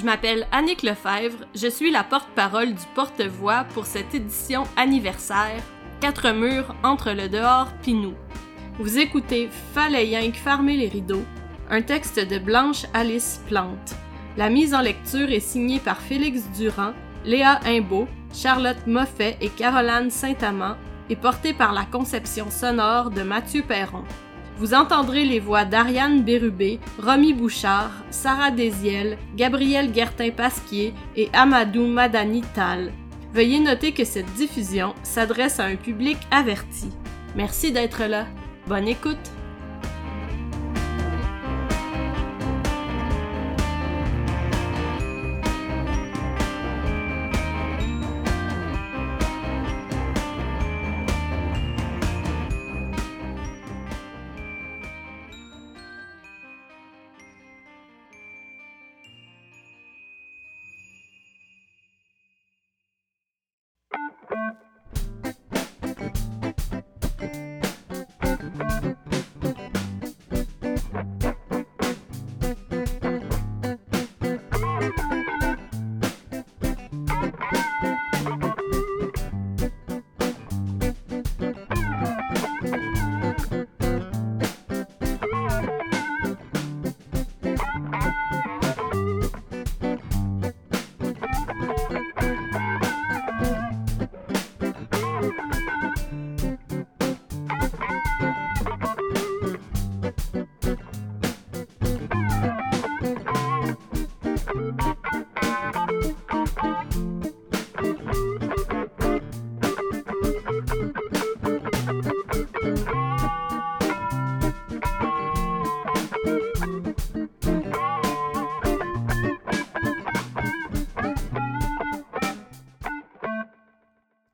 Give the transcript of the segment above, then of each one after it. Je m'appelle Annick Lefebvre, je suis la porte-parole du porte-voix pour cette édition anniversaire « Quatre murs entre le dehors pis nous ». Vous écoutez « Falleillanc, fermer les rideaux », un texte de Blanche Alice Plante. La mise en lecture est signée par Félix Durand, Léa Imbo, Charlotte Moffet et Caroline Saint-Amant et portée par la conception sonore de Mathieu Perron. Vous entendrez les voix d'Ariane Bérubé, Romy Bouchard, Sarah Désiel, Gabriel Guertin-Pasquier et Amadou Madani-Tal. Veuillez noter que cette diffusion s'adresse à un public averti. Merci d'être là. Bonne écoute!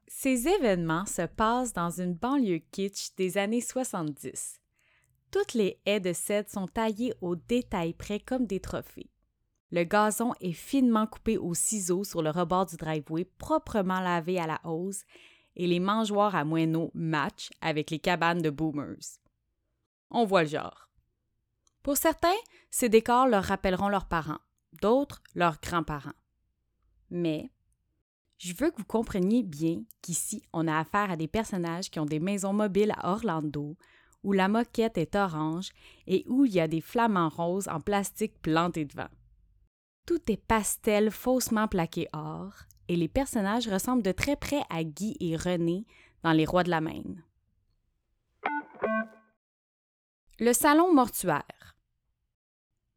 Ces événements se passent dans une banlieue kitsch des années 70. Toutes les haies de cèdre sont taillées au détail près comme des trophées. Le gazon est finement coupé au ciseau sur le rebord du driveway, proprement lavé à la hausse, et les mangeoires à moineaux matchent avec les cabanes de boomers. On voit le genre. Pour certains, ces décors leur rappelleront leurs parents, d'autres leurs grands-parents. Mais je veux que vous compreniez bien qu'ici, on a affaire à des personnages qui ont des maisons mobiles à Orlando, où la moquette est orange et où il y a des flamants roses en plastique plantés devant. Tout est pastel faussement plaqué or, et les personnages ressemblent de très près à Guy et René dans Les Rois de la Maine. Le salon mortuaire.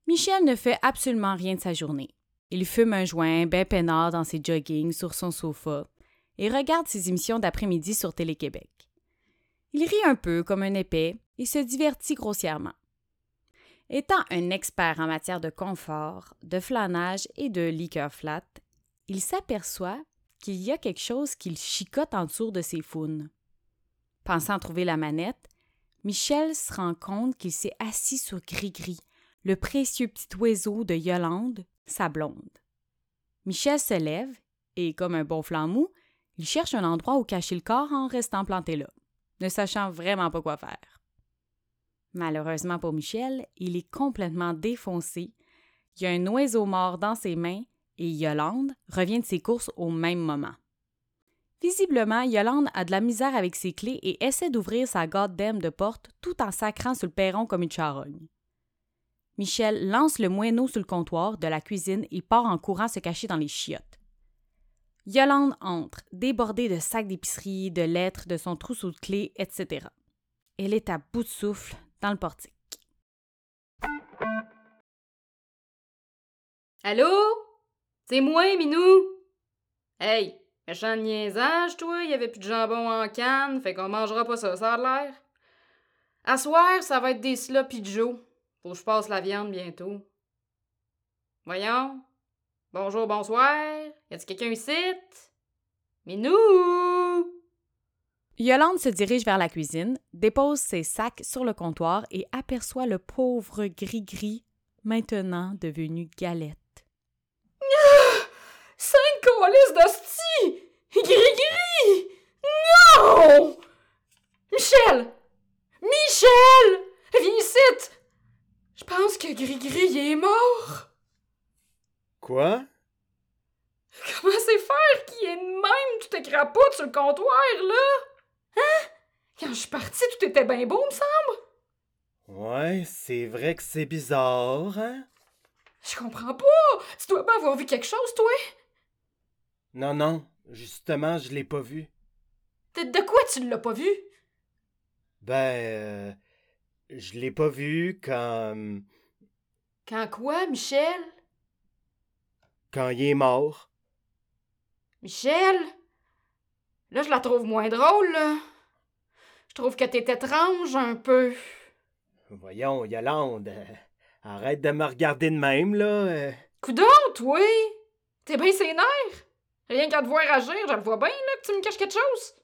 Michel ne fait absolument rien de sa journée. Il fume un joint ben peinard dans ses joggings sur son sofa et regarde ses émissions d'après-midi sur Télé-Québec. Il rit un peu comme un épais et se divertit grossièrement. Étant un expert en matière de confort, de flânage et de liqueur flat, il s'aperçoit qu'il y a quelque chose qu'il chicote en dessous de ses founes. Pensant trouver la manette, Michel se rend compte qu'il s'est assis sur Gris-Gris, le précieux petit oiseau de Yolande, sa blonde. Michel se lève et, comme un bon flanc mou, il cherche un endroit où cacher le corps en restant planté là, ne sachant vraiment pas quoi faire. Malheureusement pour Michel, il est complètement défoncé, il y a un oiseau mort dans ses mains et Yolande revient de ses courses au même moment. Visiblement, Yolande a de la misère avec ses clés et essaie d'ouvrir sa goddamn de porte tout en sacrant sur le perron comme une charogne. Michel lance le moineau sur le comptoir de la cuisine et part en courant se cacher dans les chiottes. Yolande entre, débordée de sacs d'épicerie, de lettres, de son trousseau de clés, etc. Elle est à bout de souffle dans le portique. Allô? C'est moi, Minou! Hey, méchant niaisage, toi, il y avait plus de jambon en canne, fait qu'on mangera pas ça, ça a l'air. À soir, ça va être des sloppy joe. Faut que je passe la viande bientôt. Voyons. Bonjour, bonsoir. Y a-t-il quelqu'un ici? Minou! Yolande se dirige vers la cuisine, dépose ses sacs sur le comptoir et aperçoit le pauvre Gris-Gris, maintenant devenu galette. Ah! 5 colis d'hostie! Gris-Gris! Non! Michel! Michel! Viens ici! Je pense que Gris-Gris est mort! Quoi? Comment c'est faire qu'il y ait de même tout écrapoute sur le comptoir, là? Hein? Quand je suis partie, tout était bien beau, me semble. Ouais, c'est vrai que c'est bizarre, hein? Je comprends pas! Tu dois pas avoir vu quelque chose, toi? Non, non. Justement, je l'ai pas vu. De quoi tu l'as pas vu? Ben, je l'ai pas vu quand... Quand quoi, Michel? Quand il est mort. Michel? Là, je la trouve moins drôle, là. Je trouve que t'es étrange, un peu. Voyons, Yolande, arrête de me regarder de même, là. Coudon, toi! T'es bien sénère! Rien qu'à te voir agir, je le vois bien, là, que tu me caches quelque chose!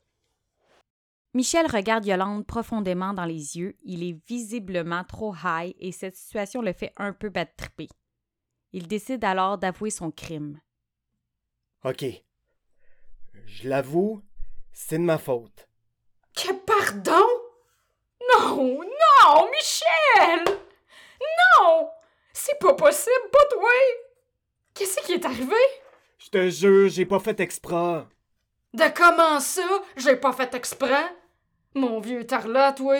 Michel regarde Yolande profondément dans les yeux. Il est visiblement trop high et cette situation le fait un peu battriper. Il décide alors d'avouer son crime. OK. Je l'avoue, c'est de ma faute. Que pardon? Non, non, Michel! Non! C'est pas possible, pas toi! Qu'est-ce qui est arrivé? Je te jure, j'ai pas fait exprès. De comment ça, j'ai pas fait exprès? Mon vieux tarlat, toi!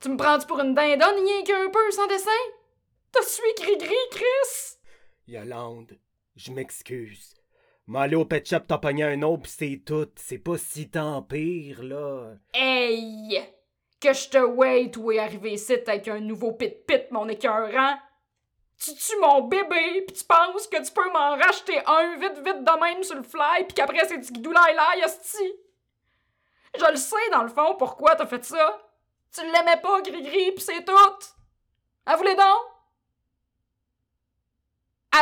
Tu me prends-tu pour une dindonne, rien qu'un peu, sans dessin? T'as sué gris-gris, Chris? Yolande, je m'excuse. M'aller au pet shop, t'as pogné un autre, pis c'est tout. C'est pas si tant pire, là. Hey! Que je te wait ou est arrivé ici avec un nouveau pit-pit, mon écœurant. Tu tues mon bébé, pis tu penses que tu peux m'en racheter un vite de même sur le fly, pis qu'après c'est du guidoulaïlaï, hostie. Je le sais, dans le fond, pourquoi t'as fait ça. Tu l'aimais pas, Gris-Gris, pis c'est tout. Avoue-les donc.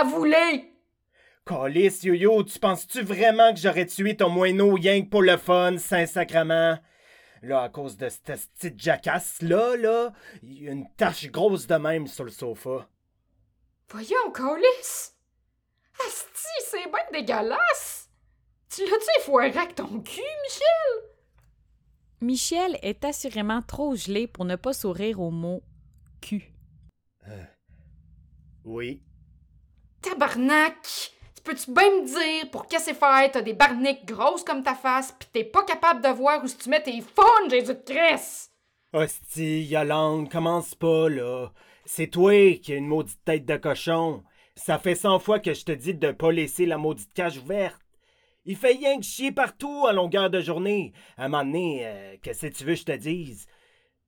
Avoue-les. Calisse, yo-yo, tu penses-tu vraiment que j'aurais tué ton moineau yank pour le fun, Saint-Sacrement? Là, à cause de cette petite jacasse-là, là, il y a une tache grosse de même sur le sofa. Voyons, Colis! Asti, c'est bien dégueulasse! Tu l'as-tu foiré avec ton cul, Michel? Michel est assurément trop gelé pour ne pas sourire au mot « cul ». Oui. Tabarnak! Peux-tu bien me dire pour qu'est-ce que faire? T'as des barniques grosses comme ta face pis t'es pas capable de voir où si tu mets tes faunes, Jésus-Christ! Hostie, Yolande, commence pas, là. C'est toi qui as une maudite tête de cochon. Ça fait 100 fois que je te dis de pas laisser la maudite cage ouverte. Il fait rien que chier partout à longueur de journée. À un moment donné, qu'est-ce que tu veux que je te dise?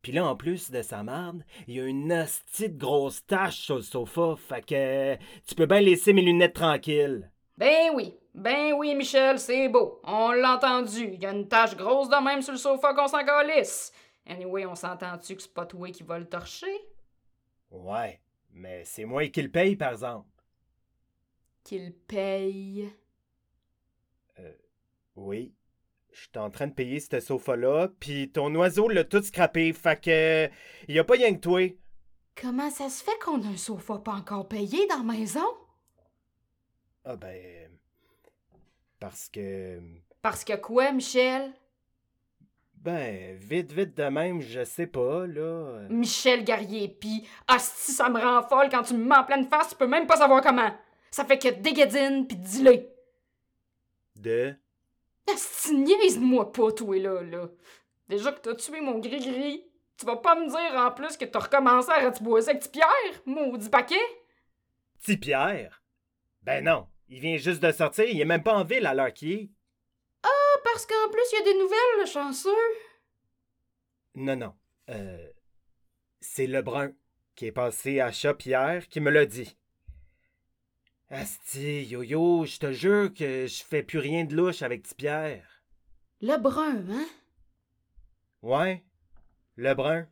Pis là, en plus de sa marde, il y a une hostie de grosse tache sur le sofa, fait que tu peux bien laisser mes lunettes tranquilles. Ben oui, Michel, c'est beau. On l'a entendu. Il y a une tache grosse de même sur le sofa qu'on s'en calisse. Anyway, on s'entend-tu que c'est pas toi qui va le torcher? Ouais, mais c'est moi qui le paye, par exemple. Qui le paye? Oui. Je suis en train de payer ce sofa-là, pis ton oiseau l'a tout scrappé, fait que... y a pas rien que toi. Comment ça se fait qu'on a un sofa pas encore payé dans la maison? Ah ben... parce que... Parce que quoi, Michel? Ben, vite de même, je sais pas, là... Michel Garrier, pis... Asti, ça me rend folle quand tu me mets en pleine face, tu peux même pas savoir comment. Ça fait que dégadine pis dis-le. De... Asti, niaise-moi pas, toi, là. Déjà que t'as tué mon gris-gris, tu vas pas me dire en plus que t'as recommencé à ratiboiser avec Tipierre, maudit paquet? Tipierre? Ben non, il vient juste de sortir, il est même pas en ville à l'heure qu'il est. Ah, parce qu'en plus, il y a des nouvelles, le chanceux. Non, c'est Lebrun qui est passé à Shop hier qui me l'a dit. Asti, yo-yo, je te jure que je fais plus rien de louche avec Tipierre. Lebrun, hein? Ouais, Lebrun.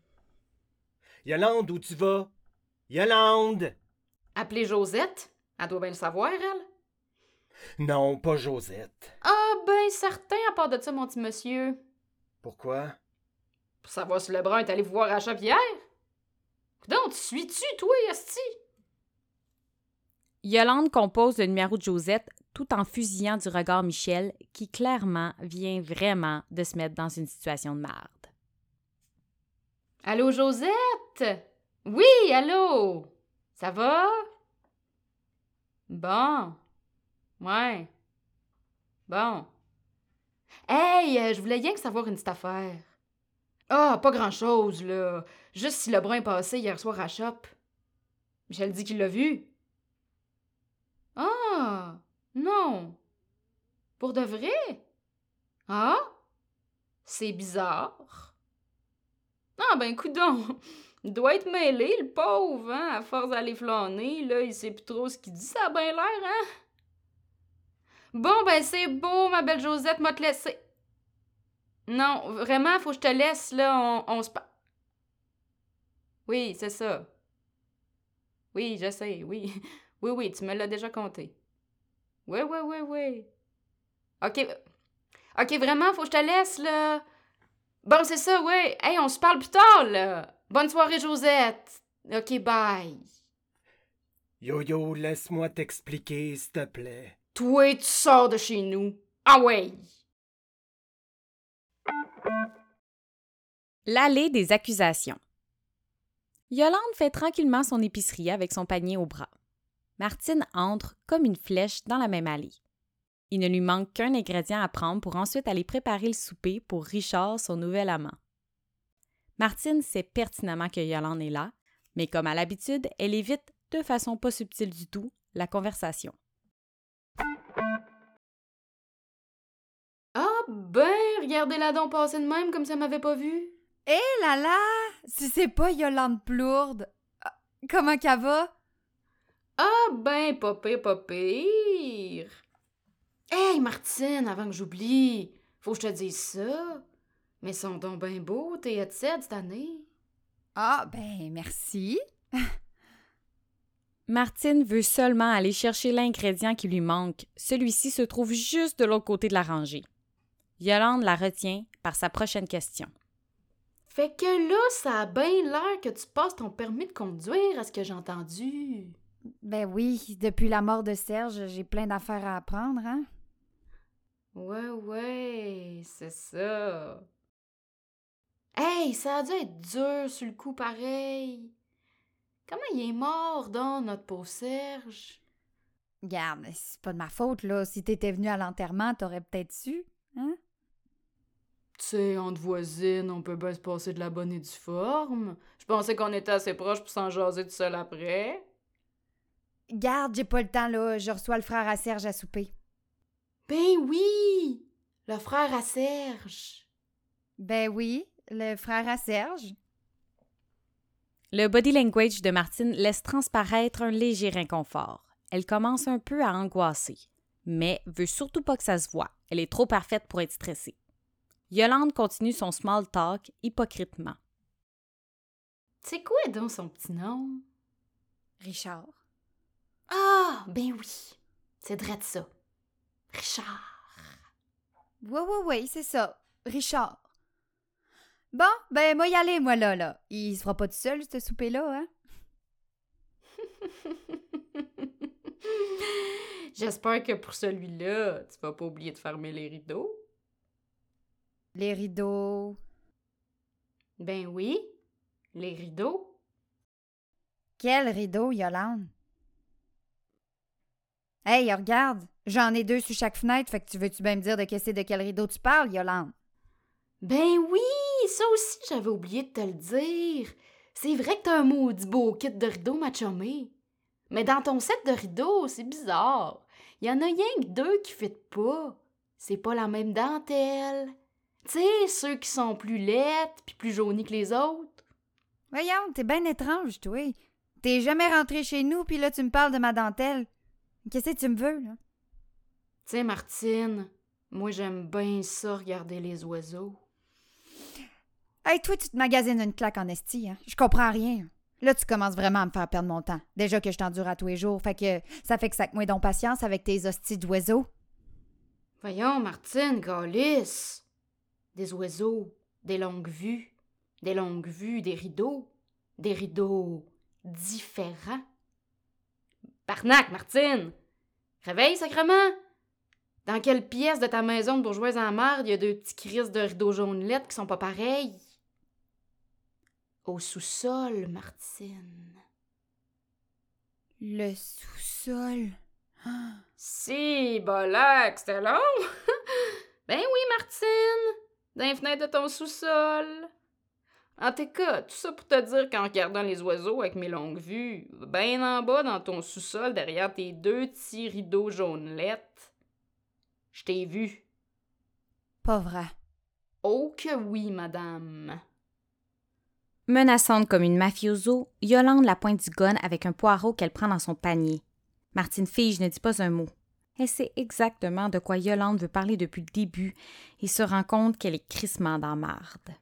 Yolande, où tu vas? Yolande! Appelez Josette? Elle doit bien le savoir, elle. Non, pas Josette. Ah ben certain, à part de ça, mon petit monsieur. Pourquoi? Pour savoir si Lebrun est allé vous voir à Chapière. Donc, tu suis-tu, toi, asti? Yolande compose le numéro de Josette tout en fusillant du regard Michel, qui clairement vient vraiment de se mettre dans une situation de marde. Allô, Josette? Oui, allô? Ça va? Bon, Ouais. Bon. Hey, je voulais rien que savoir une petite affaire. Ah, pas grand-chose, là. Juste si Lebrun est passé hier soir à Shop. Michel dit qu'il l'a vu. Ah, non. Pour de vrai? Ah? C'est bizarre. Ah, ben, coudonc. Il doit être mêlé, le pauvre, hein? À force d'aller flâner, là, il sait plus trop ce qu'il dit, ça a bien l'air, hein? Bon, ben, c'est beau, ma belle Josette, m'a te laissé. Non, vraiment, faut que je te laisse, là, on se... Oui, c'est ça. Oui, je sais, oui. Oui, tu me l'as déjà compté. Oui. OK, vraiment, faut que je te laisse, là. Bon, c'est ça, ouais. Hey, on se parle plus tard, là. Bonne soirée, Josette. OK, bye. Yo, laisse-moi t'expliquer, s'il te plaît. Toi, tu sors de chez nous. Ah ouais! L'allée des accusations. Yolande fait tranquillement son épicerie avec son panier au bras. Martine entre comme une flèche dans la même allée. Il ne lui manque qu'un ingrédient à prendre pour ensuite aller préparer le souper pour Richard, son nouvel amant. Martine sait pertinemment que Yolande est là, mais comme à l'habitude, elle évite, de façon pas subtile du tout, la conversation. Ah ben, regardez-la donc passer de même comme ça m'avait pas vu. Hé là là, si c'est pas Yolande Plourde, comment qu'elle va? Ah ben, pas pire. Hey Martine, avant que j'oublie, faut que je te dise ça. Mais ils sont donc bien beaux, tes headsets cette année. Ah ben, merci. Martine veut seulement aller chercher l'ingrédient qui lui manque. Celui-ci se trouve juste de l'autre côté de la rangée. Yolande la retient par sa prochaine question. Fait que là, ça a bien l'air que tu passes ton permis de conduire, à ce que j'ai entendu. Ben oui, depuis la mort de Serge, j'ai plein d'affaires à apprendre, hein? Ouais, c'est ça. Hey, ça a dû être dur sur le coup pareil. Comment il est mort, donc, notre pauvre Serge? Garde, c'est pas de ma faute, là. Si t'étais venue à l'enterrement, t'aurais peut-être su, hein? Tu sais, entre voisines, on peut bien se passer de la bonne et du forme. Je pensais qu'on était assez proches pour s'en jaser tout seul après. Garde, j'ai pas le temps, là. Je reçois le frère à Serge à souper. Ben oui! Le frère à Serge! Ben oui, le frère à Serge. Le body language de Martine laisse transparaître un léger inconfort. Elle commence un peu à angoisser, mais veut surtout pas que ça se voie. Elle est trop parfaite pour être stressée. Yolande continue son small talk hypocritement. C'est quoi donc son petit nom? Richard. Ah, ben oui, c'est drette ça. Richard. Ouais, c'est ça. Richard. Bon, ben, moi y aller, moi, là. Il se fera pas tout seul, ce souper-là, hein? J'espère que pour celui-là, tu vas pas oublier de fermer les rideaux. Les rideaux? Ben oui, les rideaux. Quel rideau, Yolande? Hey, regarde, j'en ai 2 sur chaque fenêtre, fait que tu veux-tu bien me dire de qu'est-ce de quel rideau tu parles, Yolande? Ben oui! Ça aussi, j'avais oublié de te le dire. C'est vrai que t'as un maudit beau kit de rideaux, ma chumée. Mais dans ton set de rideaux, c'est bizarre. Il y en a rien que 2 qui fit pas. C'est pas la même dentelle. Tu sais, ceux qui sont plus laides puis plus jaunis que les autres. Voyons, t'es bien étrange, toi. T'es jamais rentré chez nous puis là, tu me parles de ma dentelle. Qu'est-ce que tu me veux, là? Tu sais, Martine, moi, j'aime bien ça, regarder les oiseaux. Hey, toi, tu te magasines une claque en esti, hein? Je comprends rien. Là, tu commences vraiment à me faire perdre mon temps. Déjà que je t'endure à tous les jours, fait que ça que moi donc patience avec tes hosties d'oiseaux. Voyons, Martine, calisse. Des oiseaux, des longues vues, des rideaux différents. Barnac, Martine! Réveille, sacrement! Dans quelle pièce de ta maison de bourgeoise en merde, il y a 2 petits crises de rideaux jaunes lettres qui sont pas pareils? Au sous-sol, Martine. Le sous-sol. Si, bolac, c'était long! Ben oui, Martine! Dans les fenêtres de ton sous-sol! En tout cas, tout ça pour te dire qu'en regardant les oiseaux avec mes longues vues, ben en bas dans ton sous-sol, derrière tes deux petits rideaux jaunelettes, je t'ai vu. Pas vrai. Oh que oui, madame. Menaçante comme une mafioso, Yolande la pointe du gun avec un poireau qu'elle prend dans son panier. Martine Fige ne dit pas un mot. Elle sait exactement de quoi Yolande veut parler depuis le début et se rend compte qu'elle est crissement dans marde.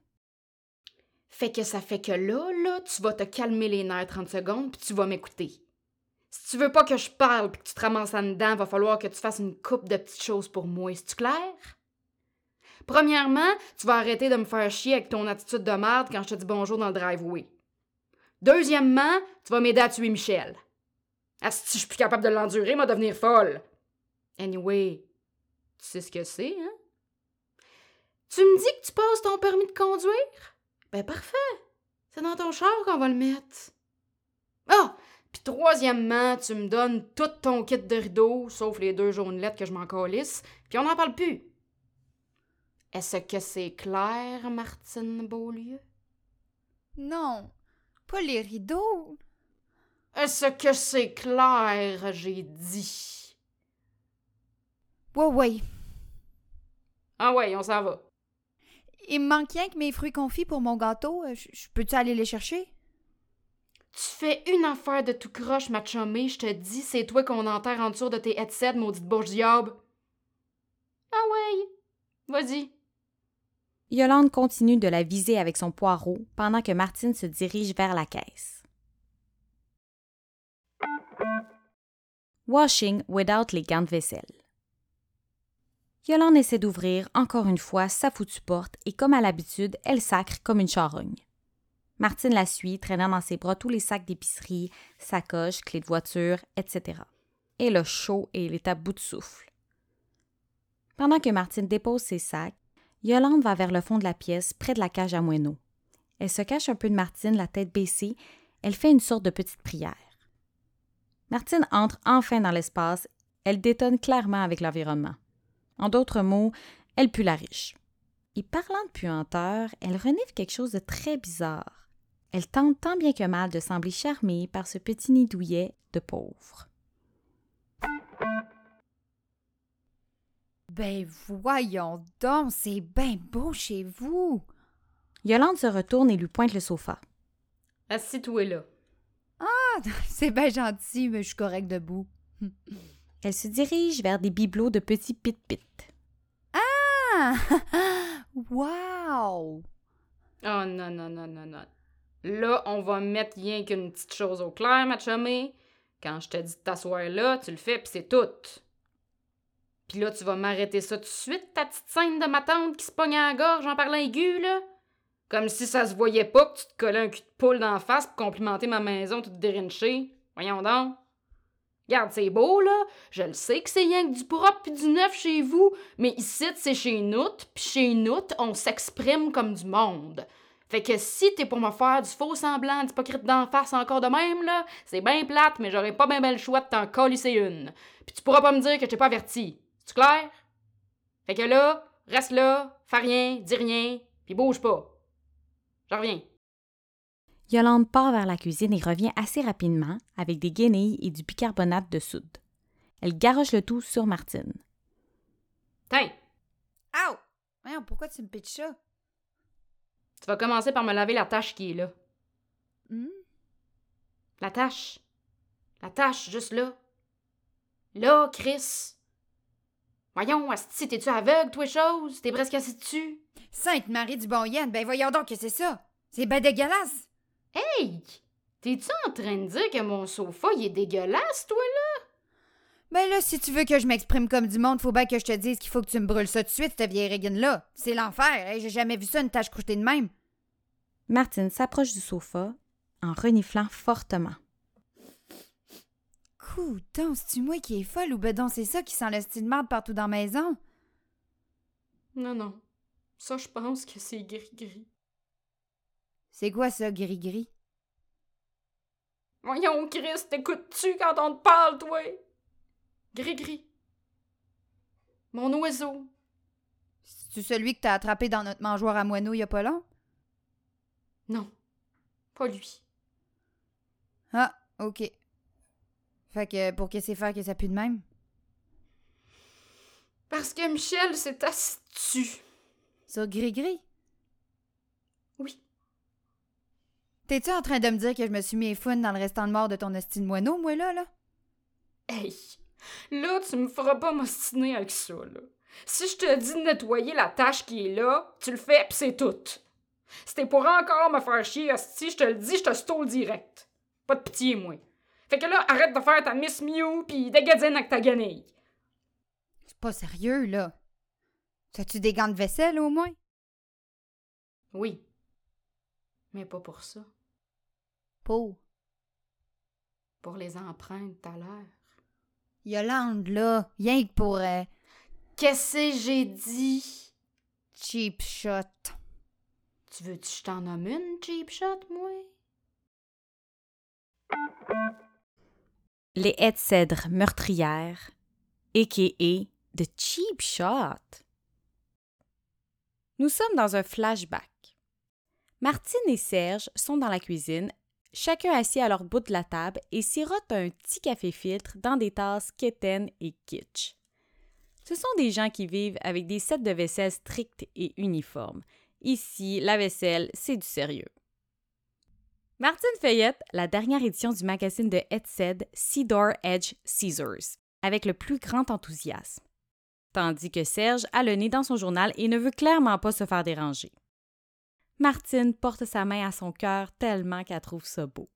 Fait que là, tu vas te calmer les nerfs 30 secondes puis tu vas m'écouter. Si tu veux pas que je parle puis que tu te ramasses en dedans, va falloir que tu fasses une couple de petites choses pour moi, c'est-tu clair? Premièrement, tu vas arrêter de me faire chier avec ton attitude de merde quand je te dis bonjour dans le driveway. Deuxièmement, tu vas m'aider à tuer Michel. Asti, je suis plus capable de l'endurer, moi, devenir folle. Anyway, tu sais ce que c'est, hein? Tu me dis que tu passes ton permis de conduire? Ben parfait, c'est dans ton char qu'on va le mettre. Ah, puis troisièmement, tu me donnes tout ton kit de rideaux, sauf les deux jaunelettes que je m'en calisse, puis on n'en parle plus. Est-ce que c'est clair, Martine Beaulieu? Non, pas les rideaux. Est-ce que c'est clair, j'ai dit? Ouais. Ah ouais, on s'en va. Il me manque rien que mes fruits confits pour mon gâteau. Je peux-tu aller les chercher? Tu fais une affaire de tout croche, ma chumée. Je te dis, c'est toi qu'on enterre en dessous de tes headsets, maudite bourge diable. Ah ouais, vas-y. Yolande continue de la viser avec son poireau pendant que Martine se dirige vers la caisse. Washing without les gants de vaisselle. Yolande essaie d'ouvrir, encore une fois, sa foutue porte et, comme à l'habitude, elle sacre comme une charogne. Martine la suit, traînant dans ses bras tous les sacs d'épicerie, sacoches, clés de voiture, etc. Et le chaud et elle est à bout de souffle. Pendant que Martine dépose ses sacs, Yolande va vers le fond de la pièce, près de la cage à moineaux. Elle se cache un peu de Martine, la tête baissée. Elle fait une sorte de petite prière. Martine entre enfin dans l'espace. Elle détonne clairement avec l'environnement. En d'autres mots, elle pue la riche. Et parlant de puanteur, elle renifle quelque chose de très bizarre. Elle tente tant bien que mal de sembler charmée par ce petit nid douillet de pauvre. Ben voyons donc, c'est ben beau chez vous! Yolande se retourne et lui pointe le sofa. Assis-toi là. Ah, c'est ben gentil, mais je suis correcte debout. Elle se dirige vers des bibelots de petits pit-pit. Ah! Wow! Oh non. Là, on va mettre rien qu'une petite chose au clair, ma chumée. Quand je te dis de t'asseoir là, tu le fais pis c'est tout. Pis là, tu vas m'arrêter ça tout de suite, ta petite scène de ma tante qui se pogne à la gorge en parlant aigu, là. Comme si ça se voyait pas que tu te collais un cul de poule d'en face pour complimenter ma maison toute dérinchée. Voyons donc. Regarde, c'est beau, là. Je le sais que c'est rien que du propre pis du neuf chez vous, mais ici, c'est chez nous, pis chez nous, on s'exprime comme du monde. Fait que si t'es pour me faire du faux semblant d'hypocrite d'en face encore de même, là, c'est bien plate, mais j'aurais pas bien ben le choix de t'en colisser une. Pis tu pourras pas me dire que je t'ai pas averti. C'est-tu clair? Fait que là, reste là, fais rien, dis rien, pis bouge pas. J'en reviens. Yolande part vers la cuisine et revient assez rapidement avec des guenilles et du bicarbonate de soude. Elle garoche le tout sur Martine. « Tiens! »« Au! Voyons, pourquoi tu me pitches ça? »« Tu vas commencer par me laver la tache qui est là. »« La tache! La tache, juste là! »« Là, Chris! »« Voyons, asti, t'es-tu aveugle, toi, chose? T'es presque assis dessus! »« Sainte-Marie du Bon-Yen, ben voyons donc que c'est ça! C'est ben dégueulasse! » Hey! T'es-tu en train de dire que mon sofa, il est dégueulasse, toi, là? Ben là, si tu veux que je m'exprime comme du monde, faut bien que je te dise qu'il faut que tu me brûles ça tout de suite, cette vieille régine-là. C'est l'enfer, hein? J'ai jamais vu ça, une tache croûtée de même. Martine s'approche du sofa en reniflant fortement. Coudon, c'est-tu moi qui est folle ou bedon, c'est ça qui sent le style de marde partout dans la maison? Non. Ça, je pense que c'est gris-gris. C'est quoi ça, gris-gris? Voyons, Chris, t'écoutes-tu quand on te parle, toi? Gris-gris. Mon oiseau. C'est-tu celui que t'as attrapé dans notre mangeoire à moineaux il y a pas long? Non, pas lui. Ah, ok. Fait que pour qu'est-ce que c'est faire que ça pue de même? Parce que Michel s'est assis dessus. Sur Gris-gris? Oui. T'es-tu en train de me dire que je me suis mis les fouines dans le restant de mort de ton hostie de moineau, moi, là? Hey! Là, tu me feras pas m'ostiner avec ça, là. Si je te dis de nettoyer la tâche qui est là, tu le fais pis c'est tout. Si t'es pour encore me faire chier, hostie, je te le dis, je te stole direct. Pas de pitié, moi. Fait que là, arrête de faire ta Miss Mew pis dégadine avec ta guenille. C'est pas sérieux, là. T'as-tu des gants de vaisselle, au moins? Oui. Mais pas pour ça. Pour les empreintes, tout à l'heure. Yolande, là, rien que pour... Qu'est-ce que j'ai dit? Cheap shot. Tu veux-tu que je t'en nomme une, cheap shot, moi? Les haies de cèdre meurtrières, a.k.a. de cheap shot. Nous sommes dans un flashback. Martine et Serge sont dans la cuisine, chacun assis à leur bout de la table et sirote un petit café-filtre dans des tasses quétaines et kitsch. Ce sont des gens qui vivent avec des sets de vaisselle stricts et uniformes. Ici, la vaisselle, c'est du sérieux. Martine feuillette la dernière édition du magazine de Headset, Cedar Edge Scissors, avec le plus grand enthousiasme. Tandis que Serge a le nez dans son journal et ne veut clairement pas se faire déranger. Martine porte sa main à son cœur tellement qu'elle trouve ça beau.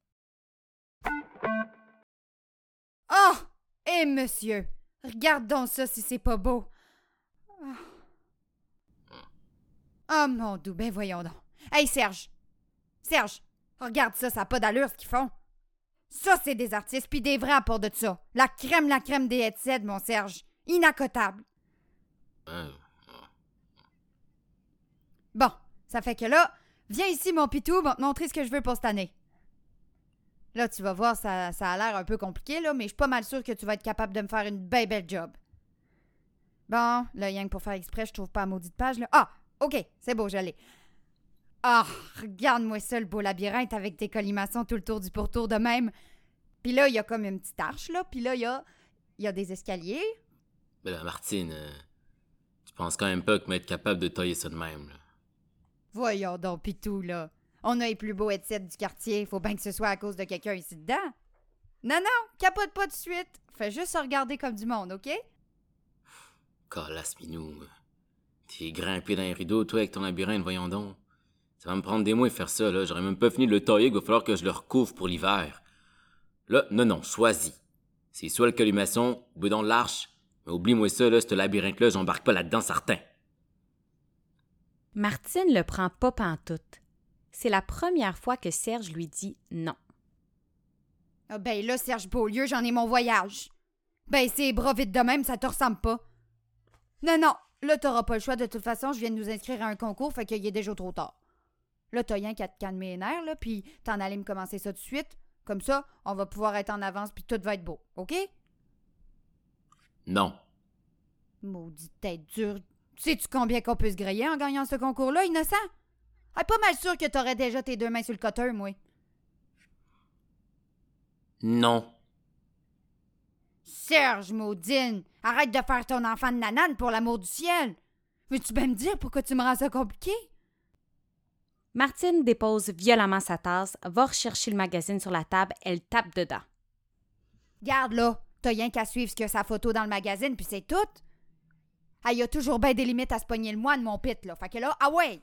Oh! Eh monsieur! Regarde donc ça si c'est pas beau! Oh mon doux, ben voyons donc! Hey Serge! Serge! Regarde ça, ça n'a pas d'allure ce qu'ils font! Ça c'est des artistes pis des vrais à part de ça! La crème des headsets, mon Serge! Inaccotable! Bon! Ça fait que là, viens ici, mon pitou, va te montrer ce que je veux pour cette année. Là, tu vas voir, ça a l'air un peu compliqué, là, mais je suis pas mal sûre que tu vas être capable de me faire une belle, belle job. Bon, là, rien que pour faire exprès, je trouve pas la maudite page, là. Ah, OK, c'est beau, je l'ai. Ah, regarde-moi ça, le beau labyrinthe avec tes colimaçons tout le tour du pourtour de même. Puis là, il y a comme une petite arche, là, puis là, il y a des escaliers. Mais là, Martine, tu penses quand même pas que m'être capable de tailler ça de même, là? Voyons donc, pitou, là. On a les plus beaux headsets du quartier. Faut bien que ce soit à cause de quelqu'un ici dedans. Non, capote pas de suite. Fais juste regarder comme du monde, OK? Calasse, minou. T'es grimpé dans les rideaux, toi, avec ton labyrinthe, voyons donc. Ça va me prendre des mois de faire ça, là. J'aurais même pas fini de le tailler, il va falloir que je le recouvre pour l'hiver. Là, non, choisis. C'est soit le colimaçon, ou bien dans l'arche. Mais oublie-moi ça, là, ce labyrinthe-là, j'embarque pas là-dedans, certain. Martine le prend pas pantoute. C'est la première fois que Serge lui dit non. « Ah ben là, Serge Beaulieu, j'en ai mon voyage. Ben c'est bras vite de même, ça te ressemble pas. Non, là t'auras pas le choix, de toute façon, je viens de nous inscrire à un concours, fait qu'il est déjà trop tard. Là t'as rien qu'à te calmer les nerfs, là, pis t'en allais me commencer ça tout de suite. Comme ça, on va pouvoir être en avance pis tout va être beau, OK? » Non. Maudite tête dure. Sais-tu combien qu'on peut se griller en gagnant ce concours-là, innocent? Ah, pas mal sûr que t'aurais déjà tes deux mains sur le cutter, moi. Non. Serge, maudine, arrête de faire ton enfant de nanane pour l'amour du ciel. Veux-tu bien me dire pourquoi tu me rends ça compliqué? Martine dépose violemment sa tasse, va rechercher le magazine sur la table, elle tape dedans. Garde là, t'as rien qu'à suivre ce qu'il y a sa photo dans le magazine, puis c'est tout. Ah, il y a toujours bien des limites à se pogner le moine, mon pit, là. Fait que là, ah ouais!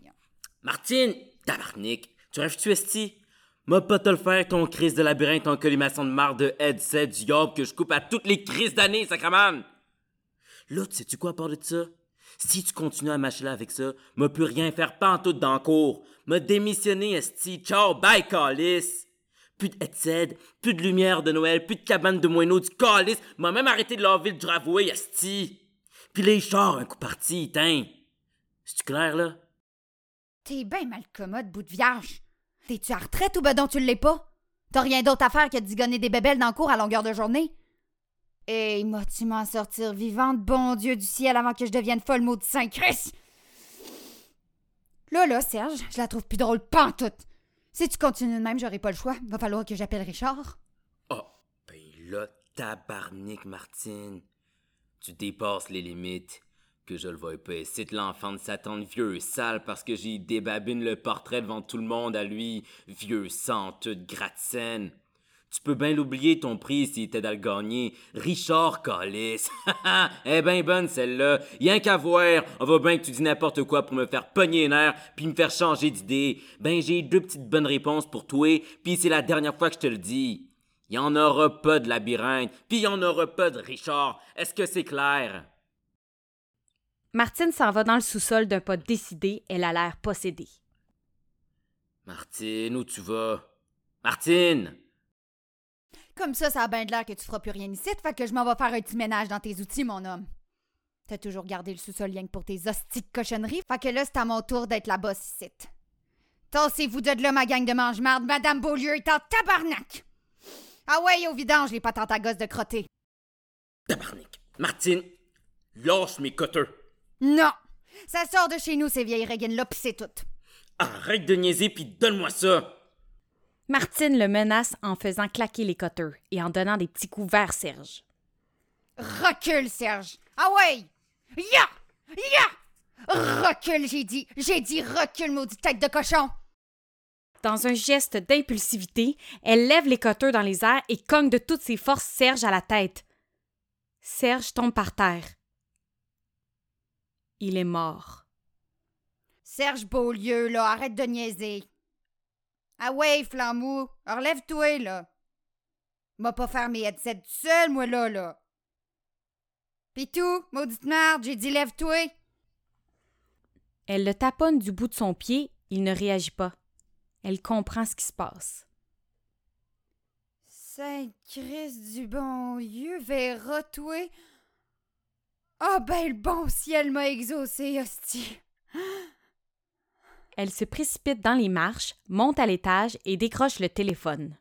Martine! Tabarnique! Tu rêves-tu, esti? M'a pas te le faire, ton crise de labyrinthe en colimaçon de marre de headset du yob que je coupe à toutes les crises d'année, sacramane! Là, tu sais-tu quoi à part de ça? Si tu continues à mâcher là avec ça, m'a plus rien faire pantoute dans le cours. M'a démissionné, esti. Ciao, bye, calice! Plus de headset, plus de lumière de Noël, plus de cabane de moineaux du calice. M'a même arrêté de laver le driveway, esti! Pis les chars, un coup parti, tiens. C'est-tu clair, là? T'es ben mal commode, bout de vierge. T'es-tu à retraite ou ben donc tu l'es pas? T'as rien d'autre à faire que de zigonner des bébelles dans le cours à longueur de journée? Et m'as-tu m'en sortir vivante, bon Dieu du ciel, avant que je devienne folle maudite Saint-Christ? Là, Serge, je la trouve plus drôle pantoute. Si tu continues de même, j'aurai pas le choix. Va falloir que j'appelle Richard. Oh, ben là, tabarnique, Martine. Tu dépasses les limites. Que je le voie pas, c'est l'enfant de Satan, vieux sale, parce que j'y débabine le portrait devant tout le monde à lui, vieux sang, toute gratte-saine. Tu peux bien l'oublier, ton prix, s'il était à le gagner. Richard Collis. Eh ben bonne, celle-là. Y'en qu'à voir. On va bien que tu dis n'importe quoi pour me faire pogner les nerfs puis me faire changer d'idée. Ben, j'ai deux petites bonnes réponses pour toi, puis c'est la dernière fois que je te le dis. Y'en aura pas de labyrinthe, puis y'en aura pas de Richard. Est-ce que c'est clair? Martine s'en va dans le sous-sol d'un pas décidé. Elle a l'air possédée. Martine, où tu vas? Martine! Comme ça a bien de l'air que tu feras plus rien ici, fait que je m'en vais faire un petit ménage dans tes outils, mon homme. T'as toujours gardé le sous-sol rien que pour tes hosties de cochonneries, fait que là, c'est à mon tour d'être la bosse ici. Tassez-vous de là, ma gang de mange-marde. Madame Beaulieu est en tabarnak! Ah ouais, au vidange, les patentes à gosse de crotter. Tabarnak! Martine, lâche mes coteurs! Non! Ça sort de chez nous, ces vieilles régaines-là, pis c'est tout. Arrête de niaiser, pis donne-moi ça! Martine le menace en faisant claquer les coteurs et en donnant des petits coups vers Serge. Recule, Serge! Ah ouais! Ya! Ya! Recule, j'ai dit! J'ai dit recule, maudite tête de cochon! Dans un geste d'impulsivité, elle lève les coteurs dans les airs et cogne de toutes ses forces Serge à la tête. Serge tombe par terre. Il est mort. Serge Beaulieu, là, arrête de niaiser. Ah ouais, Flammou, relève-toi, là. M'a pas faire mes headsets tout seul, moi, là. Pis tout, maudite merde, j'ai dit lève-toi. Elle le taponne du bout de son pied, il ne réagit pas. Elle comprend ce qui se passe. Saint-Christ du bon Dieu, verra-toi. Ah, ben, le bon ciel m'a exaucé, hostie! Elle se précipite dans les marches, monte à l'étage et décroche le téléphone.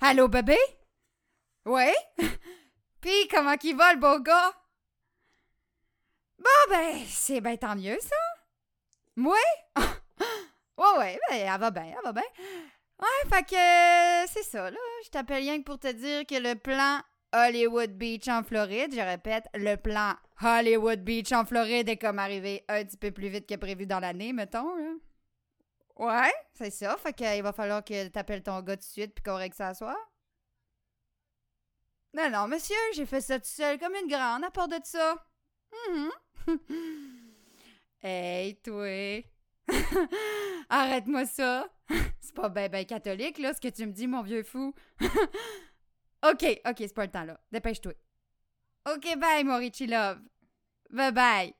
Allô, bébé? Ouais? Pis, comment qu'il va, le beau gars? Bon, ben, c'est ben tant mieux, ça! Ouais? ouais, ben, elle va bien. Ouais, fait que, c'est ça, là. Je t'appelle rien que pour te dire que le plan Hollywood Beach en Floride, je répète, le plan Hollywood Beach en Floride est comme arrivé un petit peu plus vite que prévu dans l'année, mettons. Hein? Ouais, c'est ça. Fait qu'il va falloir que t'appelles ton gars tout de suite pis qu'on règle ça à soir. Non, monsieur, j'ai fait ça tout seul comme une grande à part de ça. Hey, toi. Arrête-moi ça. C'est pas ben catholique, là, ce que tu me dis, mon vieux fou. OK, c'est pas le temps, là. Dépêche-toi. OK, bye, Morichi Love. Bye-bye.